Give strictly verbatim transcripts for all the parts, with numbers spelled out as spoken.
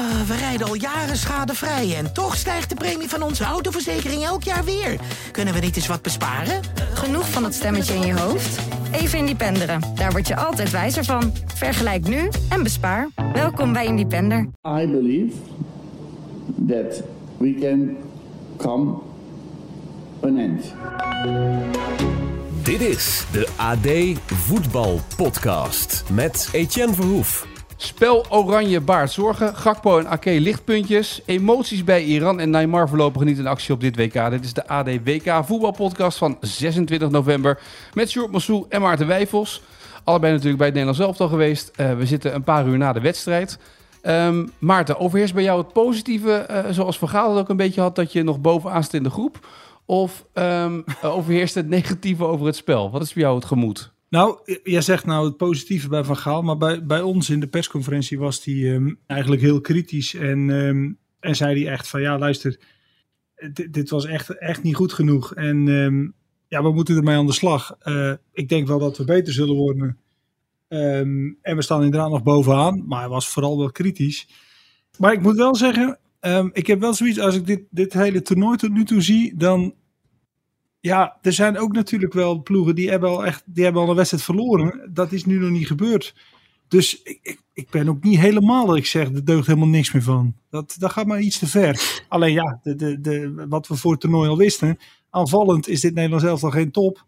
Uh, we rijden al jaren schadevrij en toch stijgt de premie van onze autoverzekering elk jaar weer. Kunnen we niet eens wat besparen? Genoeg van dat stemmetje in je hoofd? Even Independeren. Daar word je altijd wijzer van. Vergelijk nu en bespaar. Welkom bij Independer. I believe that we can come an end. Dit is de A D Voetbal Podcast met Etienne Verhoef. Spel oranje baart zorgen. Gakpo en Ake lichtpuntjes. Emoties bij Iran en Neymar voorlopig niet in actie op dit W K. Dit is de A D W K voetbalpodcast van zesentwintig november. Met Sjoerd Massou en Maarten Wijfels. Allebei natuurlijk bij het Nederlands Elftal geweest. Uh, we zitten een paar uur na de wedstrijd. Um, Maarten, overheerst bij jou het positieve, uh, zoals Van Gaal dat ook een beetje had, dat je nog bovenaan zit in de groep? Of um, overheerst het negatieve over het spel? Wat is bij jou het gemoed? Nou, jij zegt nou het positieve bij Van Gaal, maar bij, bij ons in de persconferentie was hij um, eigenlijk heel kritisch. En, um, en zei hij echt van ja, luister, dit, dit was echt, echt niet goed genoeg. En um, ja, we moeten ermee aan de slag. Uh, ik denk wel dat we beter zullen worden. Um, en we staan inderdaad nog bovenaan, maar hij was vooral wel kritisch. Maar ik moet wel zeggen, um, ik heb wel zoiets, als ik dit, dit hele toernooi tot nu toe zie, dan... Ja, er zijn ook natuurlijk wel ploegen die hebben al echt, die hebben al een wedstrijd verloren. Dat is nu nog niet gebeurd. Dus ik, ik, ik ben ook niet helemaal dat ik zeg, er deugt helemaal niks meer van. Dat, dat gaat maar iets te ver. Alleen ja, de, de, de, wat we voor het toernooi al wisten. Aanvallend is dit Nederlands elftal geen top.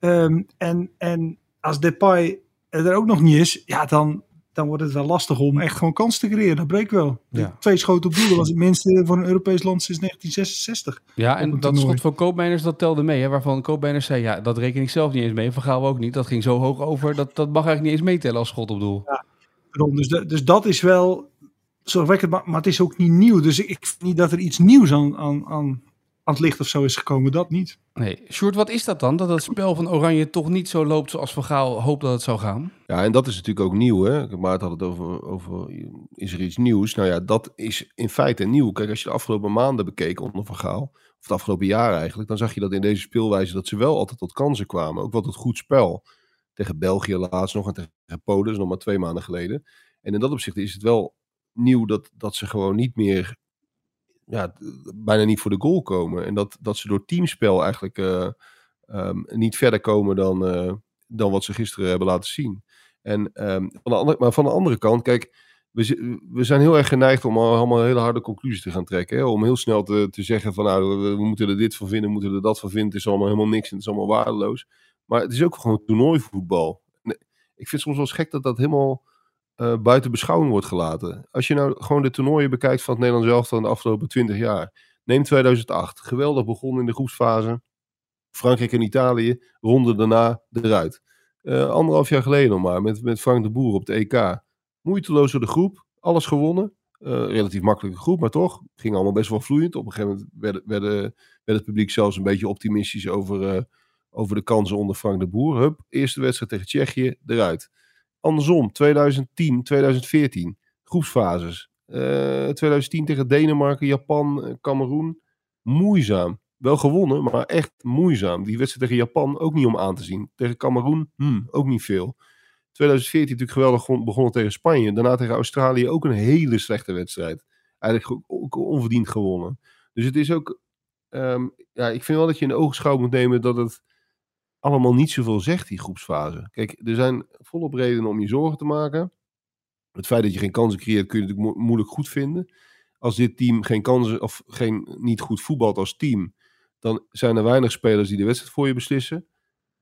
Um, en, en als Depay er ook nog niet is, ja dan, dan wordt het wel lastig om echt gewoon kans te creëren. Dat breekt wel. Ja. Twee schoten op doelen was het minste voor een Europees land sinds negentien zesenzestig. Ja, en dat toernooi. Schot van Koopmeiners, dat telde mee. Hè? Waarvan Koopmeiners zei, ja, dat reken ik zelf niet eens mee. Van Gaal ook niet. Dat ging zo hoog over. Dat, dat mag eigenlijk niet eens meetellen als schot op doel. Ja, dus, de, dus dat is wel zorgwekkend. Maar, maar het is ook niet nieuw. Dus ik vind niet dat er iets nieuws aan, aan, aan het licht of zo is gekomen. Dat niet. Nee, Sjoerd, wat is dat dan? Dat het spel van Oranje toch niet zo loopt zoals Van Gaal hoopt dat het zou gaan? Ja, en dat is natuurlijk ook nieuw, hè. Maarten had het over, over, is er iets nieuws? Nou ja, dat is in feite nieuw. Kijk, als je de afgelopen maanden bekeek onder Van Gaal, of de afgelopen jaren eigenlijk, dan zag je dat in deze speelwijze dat ze wel altijd tot kansen kwamen. Ook wel tot goed spel. Tegen België laatst nog en tegen Polen, dus nog maar twee maanden geleden. En in dat opzicht is het wel nieuw dat, dat ze gewoon niet meer, ja, bijna niet voor de goal komen. En dat, dat ze door teamspel eigenlijk uh, um, niet verder komen dan, uh, dan wat ze gisteren hebben laten zien. En, um, van de andere, maar van de andere kant, kijk, we, we zijn heel erg geneigd om allemaal hele harde conclusies te gaan trekken. Hè? Om heel snel te, te zeggen van, nou, we, we moeten er dit van vinden, we moeten er dat van vinden. Het is allemaal helemaal niks en het is allemaal waardeloos. Maar het is ook gewoon toernooivoetbal. Nee, ik vind het soms wel eens gek dat dat helemaal Uh, buiten beschouwing wordt gelaten. Als je nou gewoon de toernooien bekijkt van het Nederlands elftal de afgelopen twintig jaar. Neem tweeduizend acht. Geweldig begonnen in de groepsfase. Frankrijk en Italië ronden daarna eruit. Uh, anderhalf jaar geleden nog maar met, met Frank de Boer op de E K. Moeiteloos door de groep. Alles gewonnen. Uh, relatief makkelijke groep, maar toch. Ging allemaal best wel vloeiend. Op een gegeven moment werd, werd, werd, werd het publiek zelfs een beetje optimistisch over, uh, over de kansen onder Frank de Boer. Hup, eerste wedstrijd tegen Tsjechië eruit. Andersom, tweeduizend tien, tweeduizend veertien, groepsfases. Uh, tweeduizend tien tegen Denemarken, Japan, Kameroen. Moeizaam. Wel gewonnen, maar echt moeizaam. Die wedstrijd tegen Japan ook niet om aan te zien. Tegen Kameroen, hmm, ook niet veel. tweeduizend veertien natuurlijk geweldig begonnen tegen Spanje. Daarna tegen Australië ook een hele slechte wedstrijd. Eigenlijk ook onverdiend gewonnen. Dus het is ook... Um, ja, ik vind wel dat je in de oogschouw moet nemen dat het allemaal niet zoveel zegt, die groepsfase. Kijk, er zijn volop redenen om je zorgen te maken. Het feit dat je geen kansen creëert, kun je natuurlijk mo- moeilijk goed vinden. Als dit team geen kansen of geen, niet goed voetbalt als team, dan zijn er weinig spelers die de wedstrijd voor je beslissen.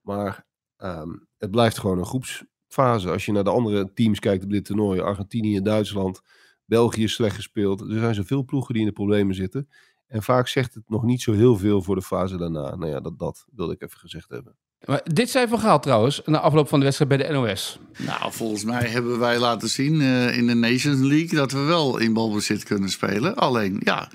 Maar um, het blijft gewoon een groepsfase. Als je naar de andere teams kijkt op dit toernooi, Argentinië, Duitsland, België is slecht gespeeld. Er zijn zoveel ploegen die in de problemen zitten. En vaak zegt het nog niet zo heel veel voor de fase daarna. Nou ja, dat, dat wilde ik even gezegd hebben. Maar dit zei Van Gaal trouwens, na afloop van de wedstrijd bij de N O S. Nou, volgens mij hebben wij laten zien uh, in de Nations League dat we wel in balbezit kunnen spelen. Alleen, ja,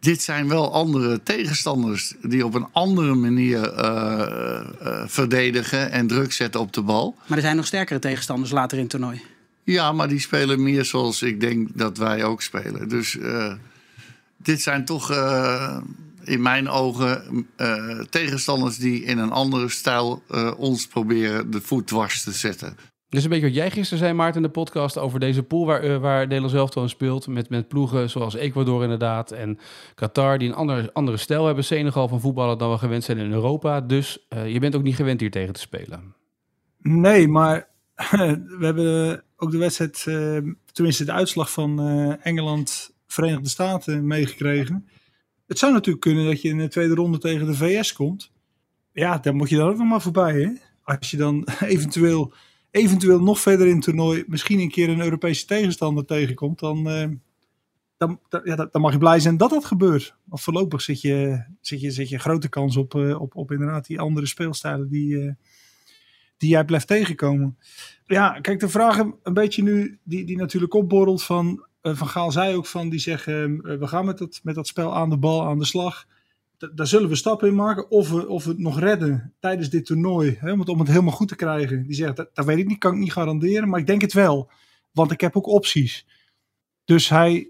dit zijn wel andere tegenstanders die op een andere manier uh, uh, verdedigen en druk zetten op de bal. Maar er zijn nog sterkere tegenstanders later in het toernooi. Ja, maar die spelen meer zoals ik denk dat wij ook spelen. Dus uh, dit zijn toch... Uh, in mijn ogen uh, tegenstanders die in een andere stijl uh, ons proberen de voet dwars te zetten. Dus een beetje wat jij gisteren zei, Maarten, in de podcast over deze pool waar, uh, waar Nederland zelf aan speelt. Met, met ploegen zoals Ecuador inderdaad en Qatar, die een ander, andere stijl hebben. Senegal van voetballen dan we gewend zijn in Europa. Dus uh, je bent ook niet gewend hier tegen te spelen. Nee, maar we hebben ook de wedstrijd, uh, tenminste de uitslag van uh, Engeland, Verenigde Staten meegekregen. Het zou natuurlijk kunnen dat je in de tweede ronde tegen de V S komt. Ja, dan moet je daar ook nog maar voorbij, hè? Als je dan eventueel... eventueel nog verder in het toernooi misschien een keer een Europese tegenstander tegenkomt, dan, uh, dan, dan, ja, dan mag je blij zijn dat dat gebeurt. Want voorlopig zit je, zit je, zit je grote kans op, uh, op, op inderdaad die andere speelstijlen die, uh, die jij blijft tegenkomen. Ja, kijk, de vraag een beetje nu, die, die natuurlijk opborrelt van, uh, Van Gaal zei ook van, die zeggen, uh, we gaan met dat, met dat spel aan de bal, aan de slag. Da- daar zullen we stappen in maken. Of we, of we het nog redden tijdens dit toernooi. Hè, om, het, om het helemaal goed te krijgen. Die zegt, dat, dat weet ik niet, kan ik niet garanderen. Maar ik denk het wel. Want ik heb ook opties. Dus hij,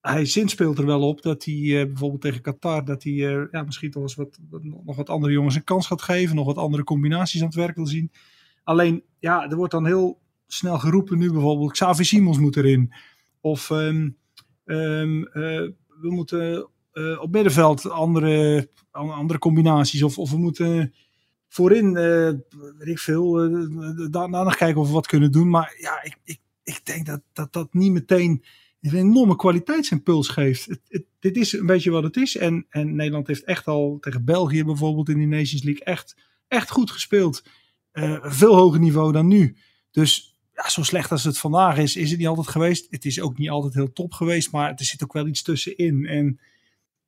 hij zinspeelt er wel op. Dat hij uh, bijvoorbeeld tegen Qatar. Dat hij uh, ja, misschien toch eens wat, nog wat andere jongens een kans gaat geven. Nog wat andere combinaties aan het werk wil zien. Alleen, ja, er wordt dan heel snel geroepen nu bijvoorbeeld. Xavi Simons moet erin. Of um, um, uh, we moeten... Uh, op middenveld andere, andere combinaties. Of, of we moeten voorin, uh, weet ik veel, uh, daarna nog kijken of we wat kunnen doen. Maar ja, ik, ik, ik denk dat, dat dat niet meteen een enorme kwaliteitsimpuls geeft. Het, het, dit is een beetje wat het is. En, en Nederland heeft echt al tegen België bijvoorbeeld in de Nations League echt, echt goed gespeeld. Uh, veel hoger niveau dan nu. Dus ja, zo slecht als het vandaag is, is het niet altijd geweest. Het is ook niet altijd heel top geweest, maar er zit ook wel iets tussenin. En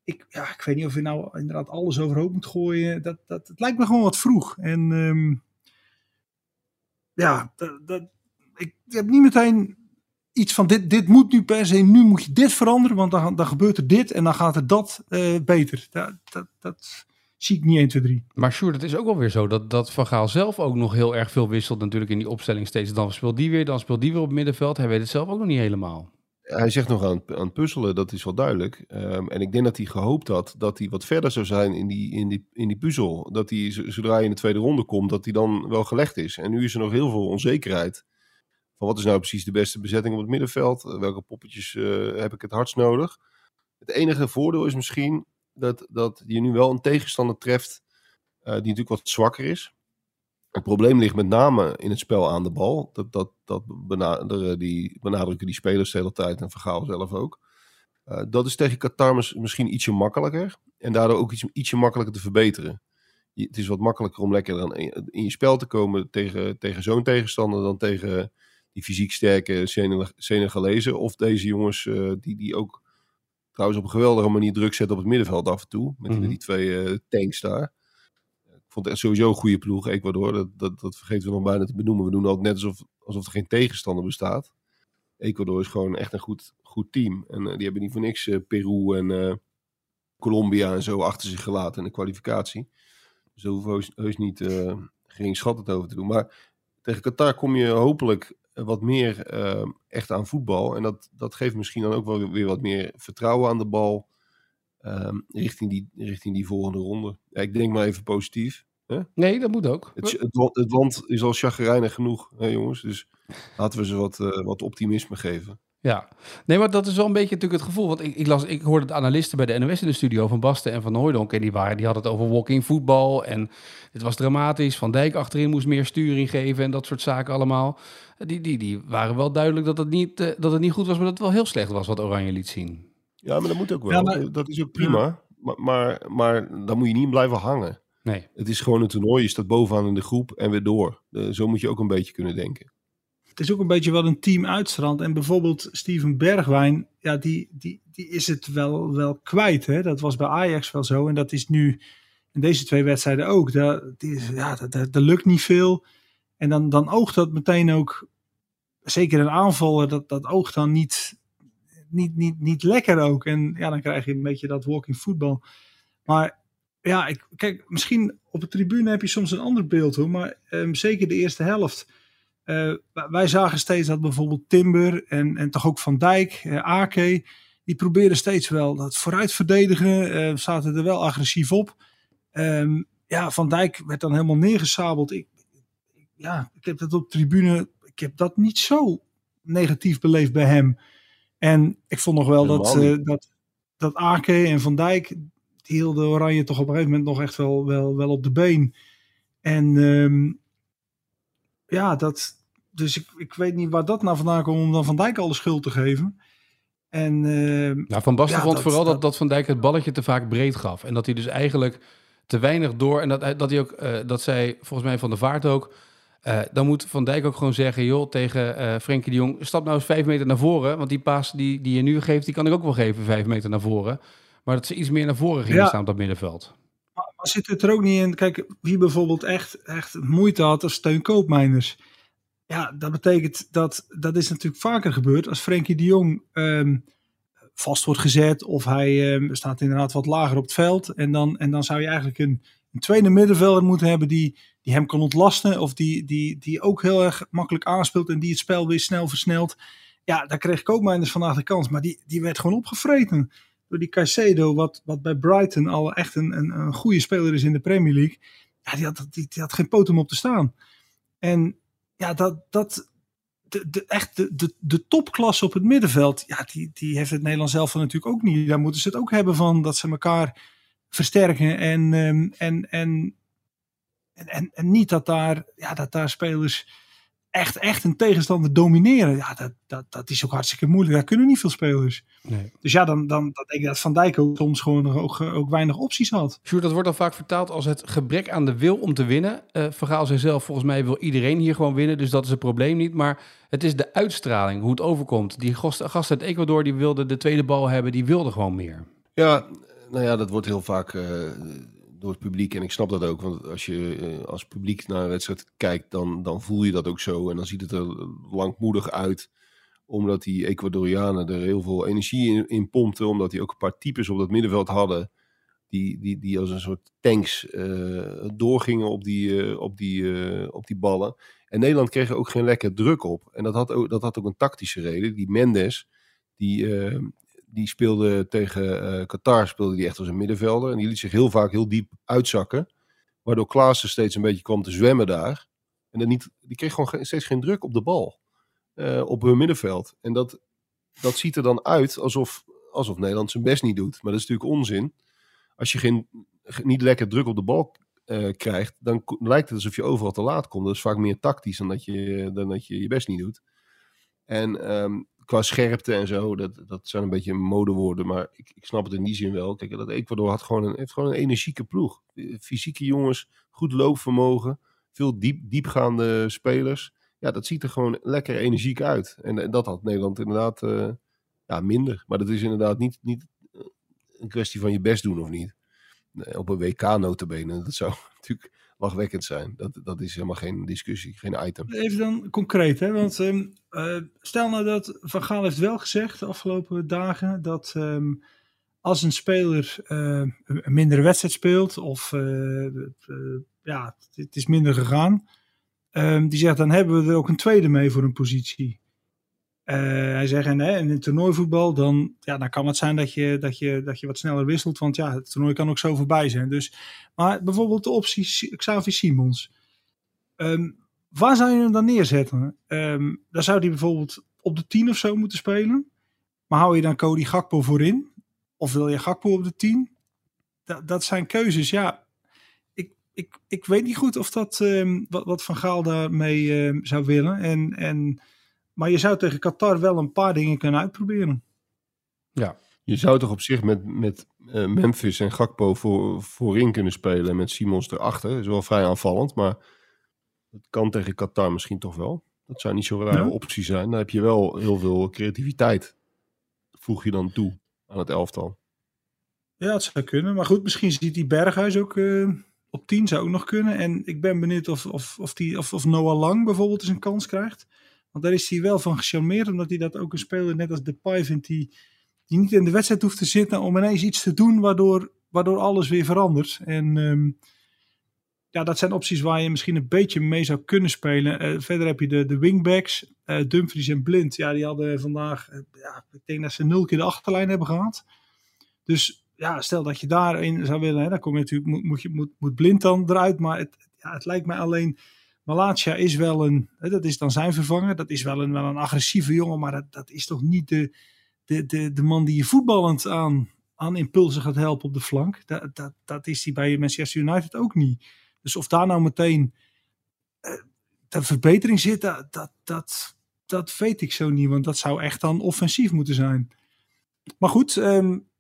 Ik, ja, ik weet niet of je nou inderdaad alles overhoop moet gooien. Dat, dat, het lijkt me gewoon wat vroeg. En um, ja, dat, dat, ik heb niet meteen iets van dit, dit moet nu per se, nu moet je dit veranderen, want dan, dan gebeurt er dit en dan gaat er dat uh, beter. Dat, dat, dat zie ik niet één, twee, drie. Maar Sjoerd, het is ook wel weer zo dat, dat Van Gaal zelf ook nog heel erg veel wisselt natuurlijk in die opstelling steeds. Dan speelt die weer, dan speelt die weer op het middenveld. Hij weet het zelf ook nog niet helemaal. Hij zegt nog aan, aan het puzzelen, dat is wel duidelijk. Um, en ik denk dat hij gehoopt had dat hij wat verder zou zijn in die, in die, in die puzzel. Dat hij, zodra hij in de tweede ronde komt, dat hij dan wel gelegd is. En nu is er nog heel veel onzekerheid. Van wat is nou precies de beste bezetting op het middenveld? Welke poppetjes uh, heb ik het hardst nodig? Het enige voordeel is misschien dat, dat je nu wel een tegenstander treft uh, die natuurlijk wat zwakker is. Het probleem ligt met name in het spel aan de bal. Dat, dat, dat benaderen die, benadrukken die spelers de hele tijd en Van Gaal zelf ook. Uh, dat is tegen Qatar misschien ietsje makkelijker. En daardoor ook iets, ietsje makkelijker te verbeteren. Je, het is wat makkelijker om lekker dan in, in je spel te komen tegen, tegen zo'n tegenstander dan tegen die fysiek sterke Senegalezen. Of deze jongens uh, die, die ook trouwens op een geweldige manier druk zetten op het middenveld af en toe. Met mm-hmm. die twee uh, tanks daar. Ik vond het echt sowieso een goede ploeg, Ecuador. Dat, dat, dat vergeten we nog bijna te benoemen. We doen altijd net alsof, alsof er geen tegenstander bestaat. Ecuador is gewoon echt een goed, goed team. En uh, die hebben niet voor niks uh, Peru en uh, Colombia en zo achter zich gelaten in de kwalificatie. Dus daar hoeven we heus niet uh, geringschattend over te doen. Maar tegen Qatar kom je hopelijk wat meer uh, echt aan voetbal. En dat, dat geeft misschien dan ook wel weer wat meer vertrouwen aan de bal. Um, richting, die, richting die volgende ronde. Ja, ik denk maar even positief. Hè? Nee, dat moet ook. Het, het, het land is al chagrijnig genoeg, hè, jongens. Dus laten we ze wat, uh, wat optimisme geven. Ja, nee, maar dat is wel een beetje natuurlijk het gevoel. Want ik, ik, las, ik hoorde de analisten bij de N O S in de studio van Basten en Van Hooijdonk. En die, waren, die hadden het over walking voetbal. En het was dramatisch. Van Dijk achterin moest meer sturing geven en dat soort zaken allemaal. Die, die, die waren wel duidelijk dat het, niet, uh, dat het niet goed was, maar dat het wel heel slecht was wat Oranje liet zien. Ja, maar dat moet ook wel. Ja, maar... Dat is ook prima. Maar, maar, maar dan moet je niet blijven hangen. Nee. Het is gewoon een toernooi. Je staat bovenaan in de groep en weer door. Uh, zo moet je ook een beetje kunnen denken. Het is ook een beetje wat een team uitstraalt. En bijvoorbeeld Steven Bergwijn, ja, die, die, die is het wel, wel kwijt. Hè? Dat was bij Ajax wel zo. En dat is nu in deze twee wedstrijden ook. Daar, die, ja, daar, daar, daar lukt niet veel. En dan, dan oogt dat meteen ook, zeker een aanvaller, dat, dat oogt dan niet... Niet, niet, niet lekker ook. En ja, dan krijg je een beetje dat walking voetbal. Maar ja, ik, kijk, misschien op de tribune heb je soms een ander beeld hoor. Maar um, zeker de eerste helft. Uh, wij zagen steeds dat bijvoorbeeld Timber en, en toch ook Van Dijk, uh, Ake. Die probeerden steeds wel dat vooruit verdedigen. Uh, zaten er wel agressief op. Um, ja, Van Dijk werd dan helemaal neergesabeld. Ik, ja, ik heb dat op de tribune... ik heb dat niet zo negatief beleefd bij hem. En ik vond nog wel dat, uh, dat, dat Ake en Van Dijk, die hielden Oranje toch op een gegeven moment nog echt wel, wel, wel op de been. En um, ja, dat... Dus ik, ik weet niet waar dat nou vandaan komt om dan Van Dijk alle schuld te geven. En, uh, nou, Van Basten ja, vond dat, vooral dat, dat Van Dijk het balletje te vaak breed gaf. En dat hij dus eigenlijk te weinig door... En dat, dat hij ook, uh, dat zei volgens mij Van der Vaart ook... Uh, dan moet Van Dijk ook gewoon zeggen... joh, tegen uh, Frenkie de Jong... stap nou eens vijf meter naar voren. Want die paas die, die je nu geeft, die kan ik ook wel geven vijf meter naar voren. Maar dat ze iets meer naar voren gingen ja. staan op dat middenveld. Maar, maar zit het er ook niet in... Kijk, wie bijvoorbeeld echt, echt moeite had als Steun Koopmeiners... Ja, dat betekent dat, dat is natuurlijk vaker gebeurd als Frenkie de Jong um, vast wordt gezet of hij um, staat inderdaad wat lager op het veld. En dan, en dan zou je eigenlijk een, een tweede middenvelder moeten hebben die, die hem kan ontlasten of die, die, die ook heel erg makkelijk aanspeelt en die het spel weer snel versnelt. Ja, daar kreeg Koopmeiners vandaag de kans, maar die, die werd gewoon opgevreten door die Caicedo, wat, wat bij Brighton al echt een, een, een goede speler is in de Premier League. Ja, die had, die, die had geen poot om op te staan. En ja, dat, dat de, de, echt de, de, de topklasse op het middenveld, ja, die, die heeft het Nederlands Elftal natuurlijk ook niet. Daar moeten ze het ook hebben van dat ze elkaar versterken en, um, en, en, en, en, en niet dat daar, ja, dat daar spelers echt, echt een tegenstander domineren. Ja, dat, dat, dat is ook hartstikke moeilijk. Daar kunnen niet veel spelers. Nee. Dus ja, dan, dan, dan denk ik dat Van Dijk ook soms gewoon ook, ook weinig opties had. Sjoerd, dat wordt dan vaak vertaald als het gebrek aan de wil om te winnen. Uh, Van Gaal zei zelf, volgens mij wil iedereen hier gewoon winnen, dus dat is het probleem niet. Maar het is de uitstraling, hoe het overkomt. Die gast uit Ecuador, die wilde de tweede bal hebben, die wilde gewoon meer. Ja, nou ja, dat wordt heel vaak... Uh... door het publiek. En ik snap dat ook. Want als je uh, als publiek naar een wedstrijd kijkt, dan, dan voel je dat ook zo. En dan ziet het er langmoedig uit. Omdat die Ecuadorianen er heel veel energie in, in pompten. Omdat die ook een paar types op dat middenveld hadden. Die, die, die als een soort tanks uh, doorgingen op die, uh, op, die, uh, op die ballen. En Nederland kreeg er ook geen lekker druk op. En dat had ook, dat had ook een tactische reden. Die Mendes, die... Uh, Die speelde tegen uh, Qatar, speelde die echt als een middenvelder. En die liet zich heel vaak heel diep uitzakken. Waardoor Klaassen steeds een beetje kwam te zwemmen daar. En dan niet, die kreeg gewoon ge- steeds geen druk op de bal. Uh, op hun middenveld. En dat, dat ziet er dan uit alsof, alsof Nederland zijn best niet doet. Maar dat is natuurlijk onzin. Als je geen, niet lekker druk op de bal uh, krijgt, dan ko- lijkt het alsof je overal te laat komt. Dat is vaak meer tactisch dan dat je dan dat je, je best niet doet. En... Um, Qua scherpte en zo, dat, dat zijn een beetje modewoorden, maar ik, ik snap het in die zin wel. Kijk, dat Ecuador had gewoon een, heeft gewoon een energieke ploeg. Fysieke jongens, goed loopvermogen, veel diep, diepgaande spelers. Ja, dat ziet er gewoon lekker energiek uit. En, en dat had Nederland inderdaad uh, ja, minder. Maar dat is inderdaad niet, niet een kwestie van je best doen of niet. Op een W K notabene, dat zou natuurlijk lachwekkend zijn. Dat, dat is helemaal geen discussie, geen item. Even dan concreet, hè? Want um, uh, stel nou dat Van Gaal heeft wel gezegd de afgelopen dagen dat um, als een speler uh, een mindere wedstrijd speelt of uh, uh, ja, het is minder gegaan, um, die zegt dan hebben we er ook een tweede mee voor een positie. Uh, hij zegt en, hè, in het toernooivoetbal dan, ja, dan kan het zijn dat je, dat, je, dat je wat sneller wisselt, want ja, het toernooi kan ook zo voorbij zijn. Dus, maar bijvoorbeeld de optie Xavi Simons, um, waar zou je hem dan neerzetten? Um, dan zou hij bijvoorbeeld op de tien of zo moeten spelen, maar hou je dan Cody Gakpo voorin? Of wil je Gakpo op de tien? Dat, dat zijn keuzes, ja. Ik, ik weet niet goed of dat um, wat, wat Van Gaal daarmee um, zou willen en... en Maar je zou tegen Qatar wel een paar dingen kunnen uitproberen. Ja, je zou toch op zich met, met uh, Memphis en Gakpo voor, voorin kunnen spelen. Met Simons erachter. Dat is wel vrij aanvallend. Maar dat kan tegen Qatar misschien toch wel. Dat zou niet zo'n rare ja. optie zijn. Dan heb je wel heel veel creativiteit. Voeg je dan toe aan het elftal. Ja, het zou kunnen. Maar goed, misschien ziet die Berghuis ook... Uh... Op tien zou ook nog kunnen. En ik ben benieuwd of, of, of, die, of, of Noah Lang bijvoorbeeld eens een kans krijgt. Want daar is hij wel van gecharmeerd. Omdat hij dat ook een speler net als Depay vindt. Die, die niet in de wedstrijd hoeft te zitten om ineens iets te doen. Waardoor, waardoor alles weer verandert. En um, ja, dat zijn opties waar je misschien een beetje mee zou kunnen spelen. Uh, verder heb je de, de wingbacks. Uh, Dumfries en Blind. Ja, die hadden vandaag... Uh, ja, ik denk dat ze nul keer de achterlijn hebben gehad. Dus... Ja, stel dat je daarin zou willen, hè, dan kom je natuurlijk, moet, moet, moet Blind dan eruit. Maar het, ja, het lijkt mij alleen Malacia is wel een, dat is dan zijn vervanger, dat is wel een, wel een agressieve jongen, maar dat, dat is toch niet de, de, de, de man die je voetballend aan, aan impulsen gaat helpen op de flank. Dat, dat, dat is die bij Manchester United ook niet. Dus of daar nou meteen uh, de verbetering zit, dat, dat, dat, dat weet ik zo niet, want dat zou echt dan offensief moeten zijn. Maar goed, um,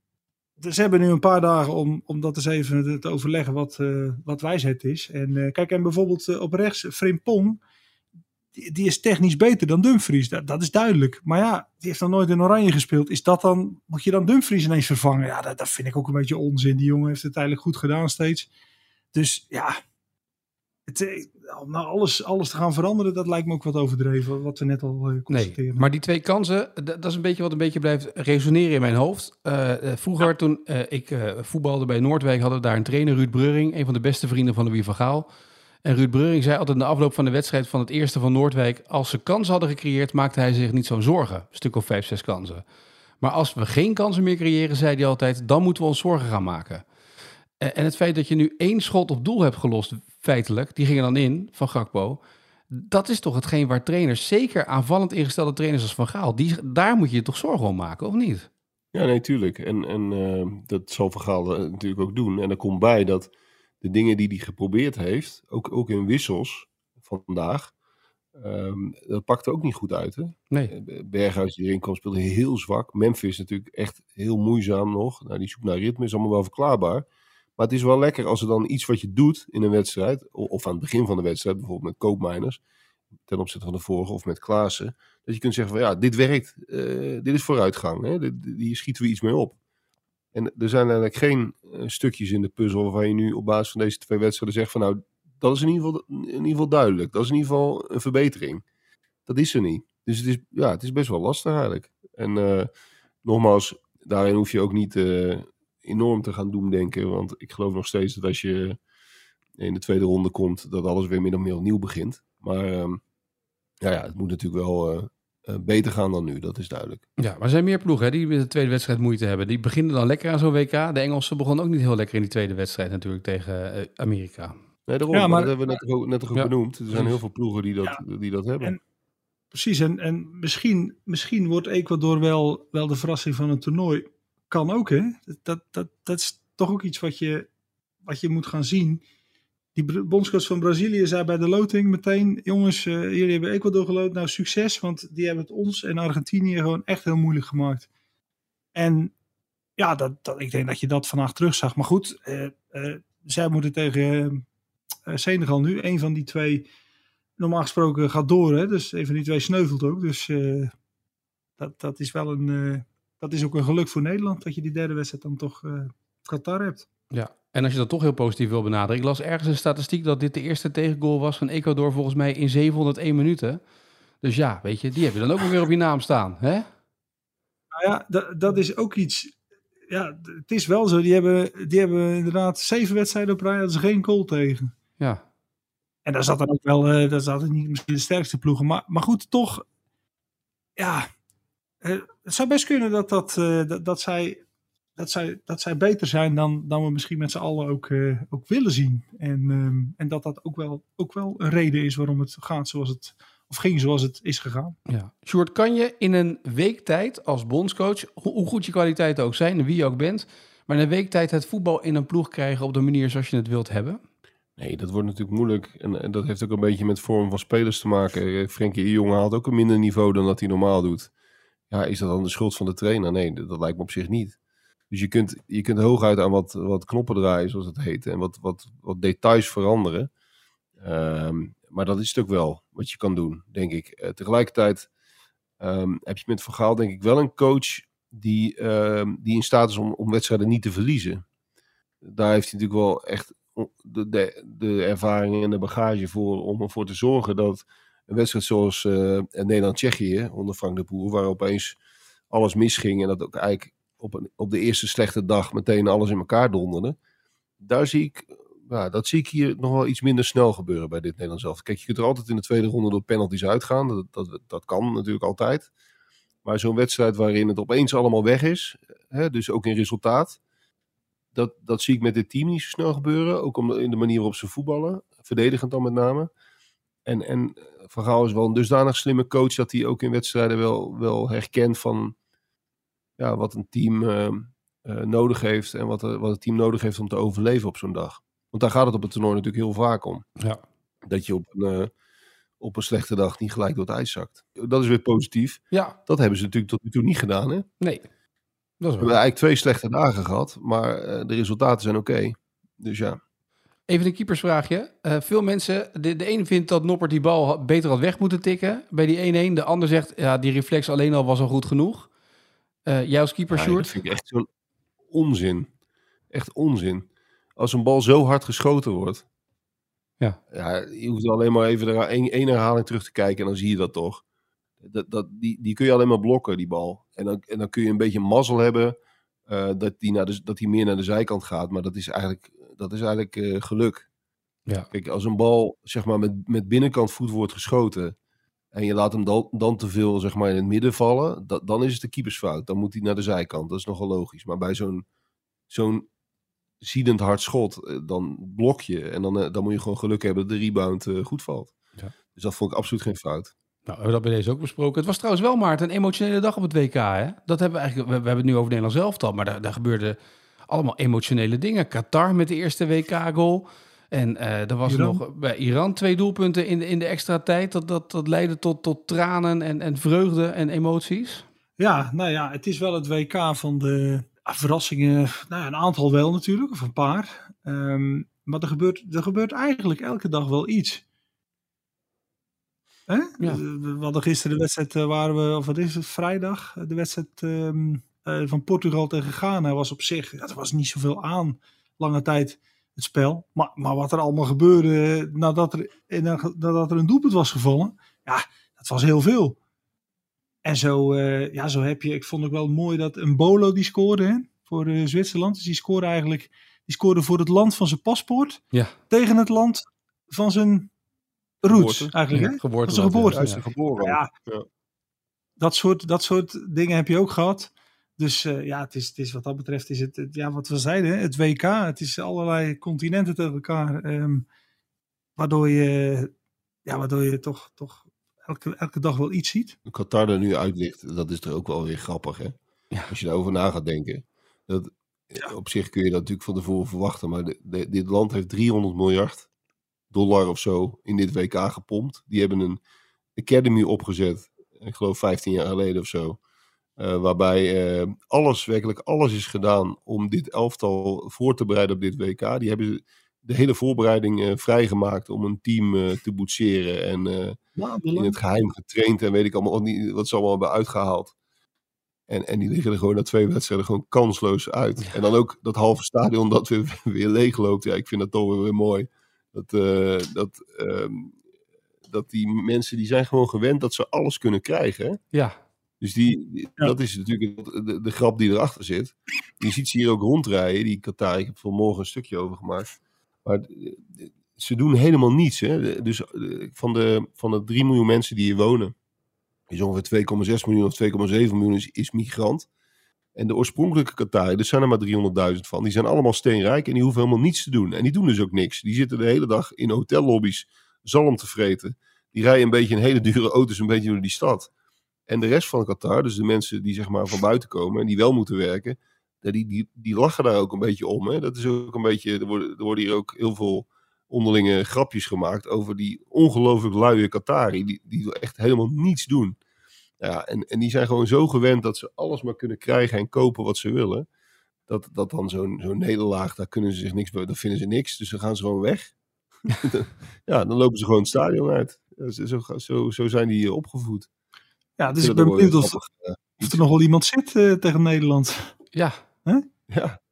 ze hebben nu een paar dagen om, om dat eens even te overleggen wat, uh, wat wijsheid is. En uh, kijk, en bijvoorbeeld uh, op rechts, Frimpong, die, die is technisch beter dan Dumfries. Dat, dat is duidelijk. Maar ja, die heeft dan nooit in oranje gespeeld. Is dat dan, moet je dan Dumfries ineens vervangen? Ja, dat, dat vind ik ook een beetje onzin. Die jongen heeft het eigenlijk goed gedaan steeds. Dus ja, het, nou alles, alles te gaan veranderen, dat lijkt me ook wat overdreven, wat we net al uh, constateren. Nee, maar die twee kansen, d- dat is een beetje wat een beetje blijft resoneren in mijn hoofd. Uh, vroeger, ja. toen uh, ik uh, voetbalde bij Noordwijk, hadden we daar een trainer, Ruud Breuring, een van de beste vrienden van Louis van Gaal. En Ruud Breuring zei altijd na afloop van de wedstrijd van het eerste van Noordwijk, als ze kansen hadden gecreëerd, maakte hij zich niet zo'n zorgen. Een stuk of vijf, zes kansen. Maar als we geen kansen meer creëren, zei hij altijd, dan moeten we ons zorgen gaan maken. En het feit dat je nu één schot op doel hebt gelost, feitelijk, die gingen dan in van Gakpo. Dat is toch hetgeen waar trainers, zeker aanvallend ingestelde trainers als Van Gaal, die, daar moet je je toch zorgen om maken, of niet? Ja, nee, tuurlijk. En, en uh, dat zal Van Gaal uh, natuurlijk ook doen. En er komt bij dat de dingen die hij geprobeerd heeft, ook, ook in wissels van vandaag, um, dat pakte ook niet goed uit. Hè? Nee. Berghuis die erin kwam speelde heel zwak. Memphis natuurlijk echt heel moeizaam nog. Nou, die zoekt naar ritme, is allemaal wel verklaarbaar. Maar het is wel lekker als er dan iets wat je doet in een wedstrijd, of aan het begin van de wedstrijd, bijvoorbeeld met Koopmeiners, ten opzichte van de vorige, of met Klaassen, dat je kunt zeggen van ja, dit werkt, uh, dit is vooruitgang, hè? Dit, hier schieten we iets mee op. En er zijn eigenlijk geen uh, stukjes in de puzzel waarvan je nu op basis van deze twee wedstrijden zegt van nou, dat is in ieder geval, in ieder geval duidelijk, dat is in ieder geval een verbetering. Dat is er niet. Dus het is, ja, het is best wel lastig eigenlijk. En uh, nogmaals, daarin hoef je ook niet Uh, enorm te gaan doemdenken, want ik geloof nog steeds dat als je in de tweede ronde komt, dat alles weer min of meer opnieuw begint. Maar um, ja, ja, het moet natuurlijk wel uh, uh, beter gaan dan nu, dat is duidelijk. Ja, maar er zijn meer ploegen hè, die met de tweede wedstrijd moeite hebben. Die beginnen dan lekker aan zo'n W K. De Engelsen begonnen ook niet heel lekker in die tweede wedstrijd natuurlijk tegen uh, Amerika. Nee, daarom, ja, maar dat hebben we net ook, net ook ja. benoemd. Er zijn heel veel ploegen die dat, ja. die dat hebben. En, precies, en, en misschien, misschien wordt Ecuador wel, wel de verrassing van het toernooi. Kan ook, hè? Dat, dat, dat is toch ook iets wat je, wat je moet gaan zien. Die bondscoach van Brazilië zei bij de loting meteen, jongens, uh, jullie hebben Ecuador geloot, nou succes, want die hebben het ons en Argentinië gewoon echt heel moeilijk gemaakt. En ja, dat, dat, ik denk dat je dat vandaag terugzag. Maar goed, uh, uh, zij moeten tegen uh, Senegal nu, een van die twee normaal gesproken gaat door, hè? Dus een van die twee sneuvelt ook. Dus uh, dat, dat is wel een Uh, dat is ook een geluk voor Nederland, dat je die derde wedstrijd dan toch uh, Qatar hebt. Ja, en als je dat toch heel positief wil benaderen. Ik las ergens een statistiek dat dit de eerste tegengoal was van Ecuador volgens mij in zevenhonderdéén minuten. Dus ja, weet je, die heb je dan ook weer op je naam staan, hè? Nou ja, d- dat is ook iets. Ja, d- het is wel zo. Die hebben, die hebben inderdaad zeven wedstrijden op rij, dat is geen goal tegen. Ja. En daar zat dan ook wel, uh, daar zat niet misschien de sterkste ploegen. Maar, maar goed, toch, ja. Uh, het zou best kunnen dat, dat, uh, dat, dat, zij, dat, zij, dat zij beter zijn dan, dan we misschien met z'n allen ook, uh, ook willen zien. En, um, en dat dat ook wel, ook wel een reden is waarom het gaat zoals het, of ging zoals het is gegaan. Ja. Sjoerd, kan je in een week tijd als bondscoach, hoe, hoe goed je kwaliteiten ook zijn en wie je ook bent, maar in een week tijd het voetbal in een ploeg krijgen op de manier zoals je het wilt hebben? Nee, dat wordt natuurlijk moeilijk. En, en dat heeft ook een beetje met vorm van spelers te maken. Frenkie de Jong haalt ook een minder niveau dan dat hij normaal doet. Ja, is dat dan de schuld van de trainer? Nee, dat, dat lijkt me op zich niet. Dus je kunt, je kunt hooguit aan wat, wat knoppen draaien, zoals het heet. En wat, wat, wat details veranderen. Um, maar dat is natuurlijk wel wat je kan doen, denk ik. Uh, tegelijkertijd um, heb je met Van Gaal denk ik wel een coach die, um, die in staat is om, om wedstrijden niet te verliezen. Daar heeft hij natuurlijk wel echt de, de, de ervaring en de bagage voor om ervoor te zorgen dat een wedstrijd zoals uh, Nederland-Tsjechië onder Frank de Boer, waar opeens alles misging en dat ook eigenlijk op, een, op de eerste slechte dag meteen alles in elkaar donderde. Daar zie ik, nou, dat zie ik hier nog wel iets minder snel gebeuren bij dit Nederlands elftal. Kijk, je kunt er altijd in de tweede ronde door penalties uitgaan. Dat, dat, dat kan natuurlijk altijd. Maar zo'n wedstrijd waarin het opeens allemaal weg is, hè, dus ook in resultaat, dat, dat zie ik met dit team niet zo snel gebeuren. Ook om de, in de manier waarop ze voetballen, verdedigend dan met name. En, en Van Gaal is wel een dusdanig slimme coach dat hij ook in wedstrijden wel, wel herkent van ja, wat een team uh, uh, nodig heeft en wat, uh, wat het team nodig heeft om te overleven op zo'n dag. Want daar gaat het op het toernooi natuurlijk heel vaak om. Ja. Dat je op een, uh, op een slechte dag niet gelijk door het ijs zakt. Dat is weer positief. Ja. Dat hebben ze natuurlijk tot nu toe niet gedaan, hè? Nee. Dat is we hebben eigenlijk twee slechte dagen gehad, maar uh, de resultaten zijn oké. Okay. Dus ja. Even een keepersvraagje. Uh, veel mensen, de, de een vindt dat Noppert die bal had, beter had weg moeten tikken bij die één-één. De ander zegt, ja, die reflex alleen al was al goed genoeg. Uh, jij als keeper, ja, Sjoerd? Dat vind ik echt zo'n onzin. Echt onzin. Als een bal zo hard geschoten wordt. Ja. Ja, je hoeft alleen maar even er één, één herhaling terug te kijken en dan zie je dat toch. Dat, dat, die, die kun je alleen maar blokken, die bal. En dan, en dan kun je een beetje mazzel hebben uh, dat, die naar de, dat die meer naar de zijkant gaat. Maar dat is eigenlijk... Dat is eigenlijk uh, geluk. Ja. Kijk, als een bal zeg maar, met, met binnenkant voet wordt geschoten en je laat hem dan, dan te veel zeg maar, in het midden vallen, dat, dan is het de keepersfout. Dan moet hij naar de zijkant. Dat is nogal logisch. Maar bij zo'n, zo'n ziedend hard schot, uh, dan blok je. En dan, uh, dan moet je gewoon geluk hebben dat de rebound uh, goed valt. Ja. Dus dat vond ik absoluut geen fout. Nou, we hebben dat bij deze ook besproken. Het was trouwens wel, Maarten, een emotionele dag op het W K. Hè? Dat hebben we, eigenlijk, we, we hebben het nu over Nederland zelf dan, maar daar, daar gebeurde... Allemaal emotionele dingen. Qatar met de eerste W K-goal. En uh, er was Iran. nog bij Iran twee doelpunten in de, in de extra tijd. Dat, dat, dat leidde tot, tot tranen en, en vreugde en emoties. Ja, nou ja, het is wel het W K van de ah, verrassingen. Nou, een aantal wel natuurlijk, of een paar. Um, maar er gebeurt, er gebeurt eigenlijk elke dag wel iets. Hè? Ja. We hadden gisteren de wedstrijd, uh, waren we, of wat is het, vrijdag? De wedstrijd... Um, Uh, van Portugal tegen Ghana was op zich... Het was niet zoveel aan, lange tijd, het spel. Maar, maar wat er allemaal gebeurde nadat er, nadat er een doelpunt was gevallen... Ja, dat was heel veel. En zo, uh, ja, zo heb je... Ik vond ook wel mooi dat Mbolo die scoorde hè, voor uh, Zwitserland. Dus die scoorde eigenlijk... Die scoorde voor het land van zijn paspoort. Ja. Tegen het land van zijn roots, geboorte, eigenlijk. Ja, hè? Geboorte, van zijn geboorte. Ja, zijn geboren. Ja, ja. Dat soort, dat soort dingen heb je ook gehad... Dus uh, ja, het is, het is wat dat betreft is het, het, ja, wat we zeiden, het W K. Het is allerlei continenten tegen elkaar. Um, waardoor je, ja, waardoor je toch, toch elke, elke dag wel iets ziet. Qatar er nu uit ligt, dat is er ook wel weer grappig, hè? Ja. Als je daarover na gaat denken. Dat, ja. Op zich kun je dat natuurlijk van tevoren verwachten. Maar de, de, dit land heeft driehonderd miljard dollar of zo in dit W K gepompt. Die hebben een academy opgezet. Ik geloof vijftien jaar geleden of zo. Uh, waarbij uh, alles, werkelijk alles is gedaan om dit elftal voor te bereiden op dit W K. Die hebben de hele voorbereiding uh, vrijgemaakt om een team uh, te boetseren. En uh, ja, in het geheim getraind en weet ik allemaal niet wat ze allemaal hebben uitgehaald. En, en die liggen er gewoon na twee wedstrijden gewoon kansloos uit. Ja. En dan ook dat halve stadion dat weer, weer leeg loopt. Ja, ik vind dat toch weer, weer mooi. Dat, uh, dat, uh, dat die mensen die zijn gewoon gewend dat ze alles kunnen krijgen. Hè? Ja. Dus die, die ja. dat is natuurlijk de, de, de grap die erachter zit. Je ziet ze hier ook rondrijden, die Qatar. Ik heb vanmorgen een stukje over gemaakt. Maar de, de, ze doen helemaal niets. Hè? De, dus de, van, de, van de drie miljoen mensen die hier wonen, is ongeveer twee komma zes miljoen of twee komma zeven miljoen is, is migrant. En de oorspronkelijke Qatar, er zijn er maar driehonderdduizend van. Die zijn allemaal steenrijk en die hoeven helemaal niets te doen. En die doen dus ook niks. Die zitten de hele dag in hotellobby's zalm te vreten. Die rijden een beetje in hele dure auto's een beetje door die stad. En de rest van Qatar, dus de mensen die zeg maar van buiten komen en die wel moeten werken, die, die, die lachen daar ook een beetje om. Hè? Dat is ook een beetje, er worden, er worden hier ook heel veel onderlinge grapjes gemaakt over die ongelooflijk luie Qatari, die, die echt helemaal niets doen. Ja, en, en die zijn gewoon zo gewend dat ze alles maar kunnen krijgen en kopen wat ze willen. Dat, dat dan zo'n, zo'n nederlaag, daar kunnen ze zich niks bij, daar vinden ze niks, dus dan gaan ze gewoon weg. Ja, dan lopen ze gewoon het stadion uit. Zo, zo, zo zijn die opgevoed. Ja, dus ik ben benieuwd of, of er nog wel iemand zit uh, tegen Nederland. Ja. Huh? Ja.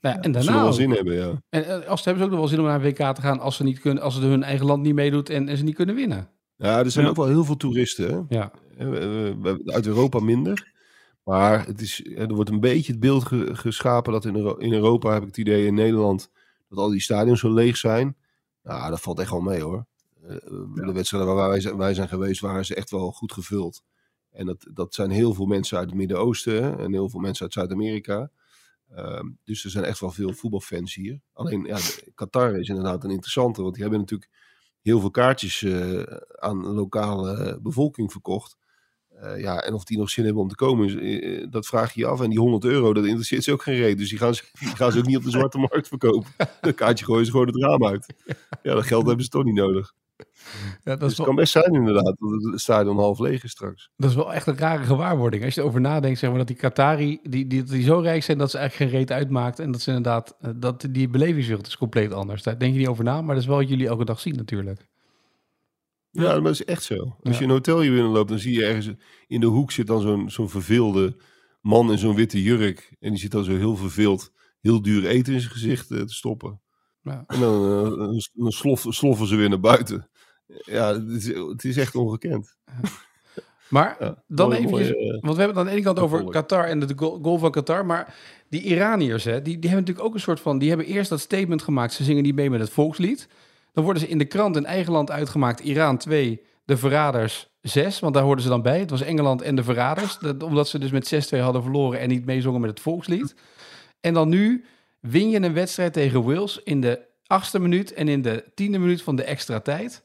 Nou ja, en daarna ze wel zin hebben, ja. En uh, als ze hebben ze ook nog wel zin om naar een W K te gaan als ze niet kunnen, als ze hun eigen land niet meedoet en, en ze niet kunnen winnen. Ja, er zijn ja. ook wel heel veel toeristen. Hè? Ja. Uit Europa minder. Maar het is, er wordt een beetje het beeld ge, geschapen dat in, Euro- in Europa, heb ik het idee, in Nederland, dat al die stadions zo leeg zijn. Nou, dat valt echt wel mee hoor. Ja. De wedstrijden waar wij zijn, wij zijn geweest, waren ze echt wel goed gevuld. En dat, dat zijn heel veel mensen uit het Midden-Oosten en heel veel mensen uit Zuid-Amerika. Um, dus er zijn echt wel veel voetbalfans hier. Alleen ja, Qatar is inderdaad een interessante, want die hebben natuurlijk heel veel kaartjes uh, aan de lokale bevolking verkocht. Uh, ja, en of die nog zin hebben om te komen, uh, dat vraag je je af. En die honderd euro, dat interesseert ze ook geen reet. Dus die gaan ze, die gaan ze ook niet op de zwarte markt verkopen. Dat kaartje gooien ze gewoon het raam uit. Ja, dat geld hebben ze toch niet nodig. Ja, dat dus wel... kan best zijn inderdaad, dat het stadion half leeg is straks. Dat is wel echt een rare gewaarwording. Als je erover nadenkt, zeg maar, dat die Qatari, die, die, die zo rijk zijn dat ze eigenlijk geen reet uitmaakt. En dat ze inderdaad, dat, die belevingswereld is compleet anders. Daar denk je niet over na, maar dat is wel wat jullie elke dag zien natuurlijk. Ja, maar dat is echt zo. Als ja. je een hotel hier binnenloopt, dan zie je ergens in de hoek zit dan zo'n, zo'n verveelde man in zo'n witte jurk. En die zit dan zo heel verveeld, heel duur eten in zijn gezicht te stoppen. Ja. En dan, uh, dan slof, sloffen ze weer naar buiten. Ja, het is, het is echt ongekend. Ja. Maar ja, dan eventjes, mooie, want we hebben het aan de ene kant over Qatar en de goal van Qatar. Maar die Iraniërs, hè, die, die hebben natuurlijk ook een soort van... Die hebben eerst dat statement gemaakt. Ze zingen niet mee met het volkslied. Dan worden ze in de krant in eigen land uitgemaakt. Iran twee, de verraders zes. Want daar hoorden ze dan bij. Het was Engeland en de verraders. Dat, omdat ze dus met zes twee hadden verloren en niet meezongen met het volkslied. En dan nu... Win je een wedstrijd tegen Wales in de achtste minuut en in de tiende minuut van de extra tijd?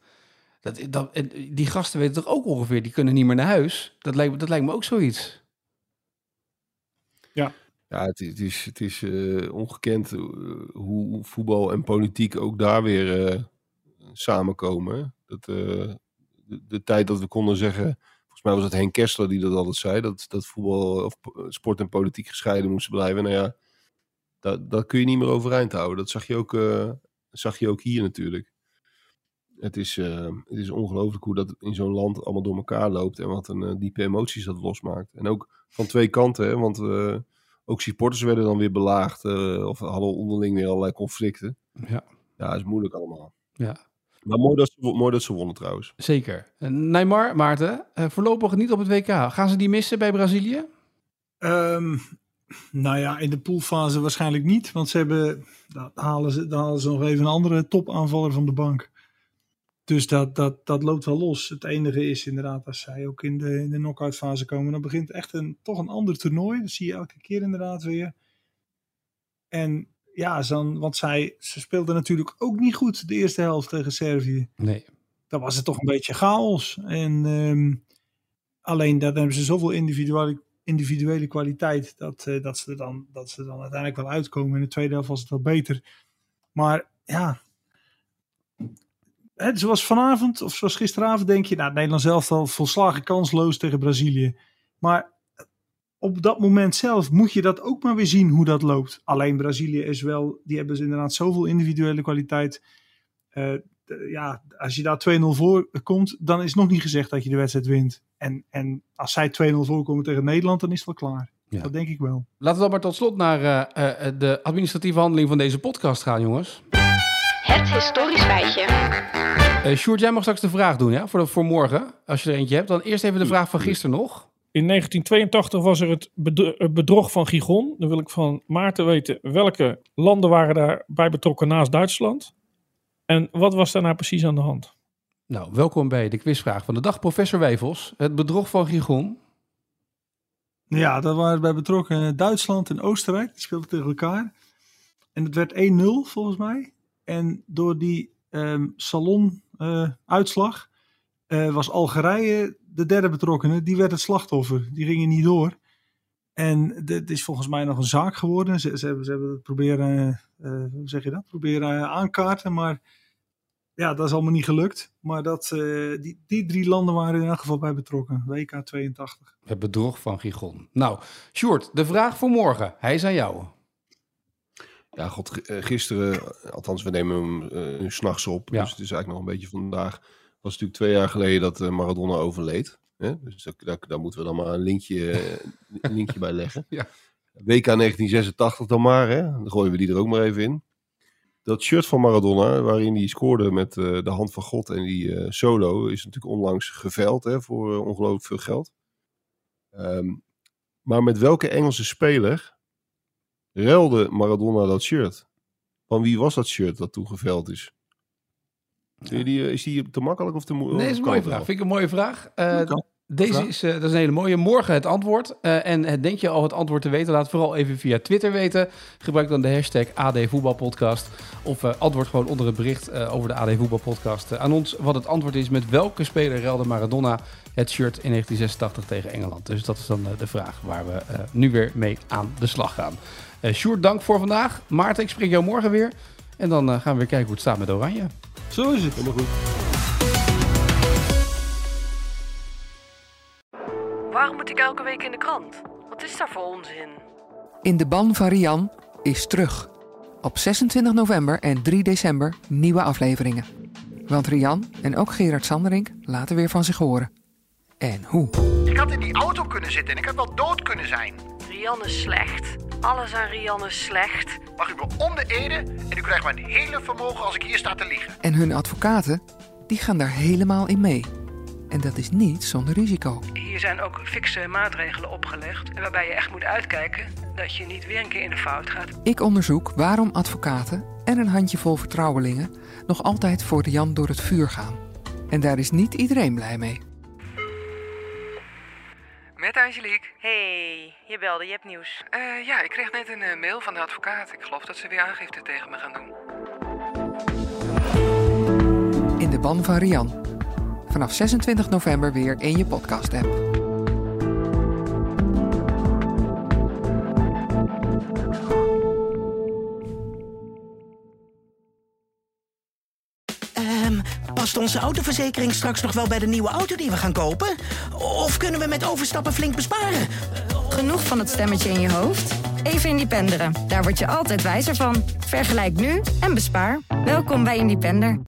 Dat, dat, die gasten weten toch ook ongeveer, die kunnen niet meer naar huis. Dat lijkt, dat lijkt me ook zoiets. Ja, ja het, het is, het is uh, ongekend hoe voetbal en politiek ook daar weer uh, samenkomen. Dat, uh, de, de tijd dat we konden zeggen, volgens mij was het Henk Kessler die dat altijd zei, dat, dat voetbal of sport en politiek gescheiden moesten blijven. Nou ja. Dat, dat kun je niet meer overeind houden. Dat zag je ook, uh, zag je ook hier natuurlijk. Het is, uh, het is ongelooflijk hoe dat in zo'n land allemaal door elkaar loopt. En wat een uh, diepe emoties dat losmaakt. En ook van twee kanten. Hè, want uh, ook supporters werden dan weer belaagd. Uh, of hadden onderling weer allerlei conflicten. Ja, ja dat is moeilijk allemaal. Ja. Maar mooi dat, ze, mooi dat ze wonnen trouwens. Zeker. Neymar, Maarten, uh, voorlopig niet op het W K. Gaan ze die missen bij Brazilië? Um... Nou ja, in de poolfase waarschijnlijk niet. Want ze hebben, dan halen ze, dan halen ze nog even een andere topaanvaller van de bank. Dus dat, dat, dat loopt wel los. Het enige is inderdaad, als zij ook in de, in de knock-outfase komen... dan begint echt een, toch een ander toernooi. Dat zie je elke keer inderdaad weer. En ja, dan, want zij, ze speelden natuurlijk ook niet goed de eerste helft tegen Servië. Nee. Dan was het toch een beetje chaos. En um, alleen dat hebben ze zoveel individuele... individuele kwaliteit, dat, uh, dat, ze er dan, dat ze er dan uiteindelijk wel uitkomen. In de tweede helft was het wel beter. Maar ja, hè, zoals vanavond of zoals gisteravond denk je, nou, het Nederlands elftal volslagen kansloos tegen Brazilië. Maar op dat moment zelf moet je dat ook maar weer zien hoe dat loopt. Alleen Brazilië is wel, die hebben dus inderdaad zoveel individuele kwaliteit. Uh, d- ja, als je daar twee nul voor komt, dan is nog niet gezegd dat je de wedstrijd wint. En, en als zij twee nul voorkomen tegen Nederland, dan is het wel klaar. Ja. Dat denk ik wel. Laten we dan maar tot slot naar uh, uh, de administratieve handeling van deze podcast gaan, jongens. Het historisch feitje. Uh, Sjoerd, jij mag straks de vraag doen ja? voor, voor morgen, als je er eentje hebt. Dan eerst even de vraag van gisteren nog. In negentien tweeëntachtig was er het bedrog van Gigon. Dan wil ik van Maarten weten, welke landen waren daarbij betrokken naast Duitsland? En wat was daar nou precies aan de hand? Nou, welkom bij de quizvraag van de dag, professor Wijfels. Het bedrog van Gigon. Ja, daar waren bij betrokken Duitsland en Oostenrijk. Die speelden tegen elkaar. En het werd één nul volgens mij. En door die um, salonuitslag uh, uh, was Algerije de derde betrokkenen. Die werd het slachtoffer. Die gingen niet door. En dit is volgens mij nog een zaak geworden. Ze, ze, hebben, ze hebben het proberen, uh, hoe zeg je dat? proberen uh, aankaarten, maar... Ja, dat is allemaal niet gelukt. Maar dat, uh, die, die drie landen waren in elk geval bij betrokken. W K tweeëntachtig. Het bedrog van Gigon. Nou, Sjoerd, de vraag voor morgen. Hij is aan jou. Ja, god, gisteren, althans we nemen hem uh, 's nachts op. Ja. Dus het is eigenlijk nog een beetje vandaag. Het was natuurlijk twee jaar geleden dat uh, Maradona overleed. Hè? Dus dat, dat, daar moeten we dan maar een linkje, een linkje bij leggen. Ja. W K negentien zesentachtig dan maar. Hè? Dan gooien we die er ook maar even in. Dat shirt van Maradona, waarin hij scoorde met uh, de hand van God en die uh, solo, is natuurlijk onlangs geveild hè, voor uh, ongelooflijk veel geld. Um, maar met welke Engelse speler ruilde Maradona dat shirt? Van wie was dat shirt dat toen geveild is? Ja. Is die, is die te makkelijk of te moeilijk? Nee, dat is een mooie vraag. Vind ik een mooie vraag. Uh, Deze is, uh, dat is een hele mooie. Morgen het antwoord. Uh, en het denk je al het antwoord te weten? Laat vooral even via Twitter weten. Gebruik dan de hashtag A D Voetbal Podcast. Of uh, antwoord gewoon onder het bericht uh, over de A D Voetbal Podcast. Uh, aan ons wat het antwoord is. Met welke speler ruilde Maradona het shirt in negentien zesentachtig tegen Engeland? Dus dat is dan uh, de vraag waar we uh, nu weer mee aan de slag gaan. Uh, Sjoerd, dank voor vandaag. Maarten, ik spreek jou morgen weer. En dan uh, gaan we weer kijken hoe het staat met Oranje. Zo is het. Helemaal goed. Waarom moet ik elke week in de krant? Wat is daar voor onzin? In de ban van Rian is terug. Op zesentwintig november en drie december nieuwe afleveringen. Want Rian en ook Gerard Sanderink laten weer van zich horen. En hoe? Ik had in die auto kunnen zitten en ik had wel dood kunnen zijn. Rian is slecht. Alles aan Rian is slecht. Mag u me om de ede en u krijgt mijn hele vermogen als ik hier sta te liegen. En hun advocaten, die gaan daar helemaal in mee. En dat is niet zonder risico. Hier zijn ook fikse maatregelen opgelegd, waarbij je echt moet uitkijken dat je niet weer een keer in de fout gaat. Ik onderzoek waarom advocaten en een handjevol vertrouwelingen nog altijd voor Rian door het vuur gaan. En daar is niet iedereen blij mee. Met Angelique. Hey, je belde, je hebt nieuws. Uh, ja, ik kreeg net een mail van de advocaat. Ik geloof dat ze weer aangifte tegen me gaan doen. In de ban van Rian. Vanaf zesentwintig november weer in je podcast-app. Um, past onze autoverzekering straks nog wel bij de nieuwe auto die we gaan kopen? Of kunnen we met overstappen flink besparen? Genoeg van het stemmetje in je hoofd? Even Independeren. Daar word je altijd wijzer van. Vergelijk nu en bespaar. Welkom bij Independer.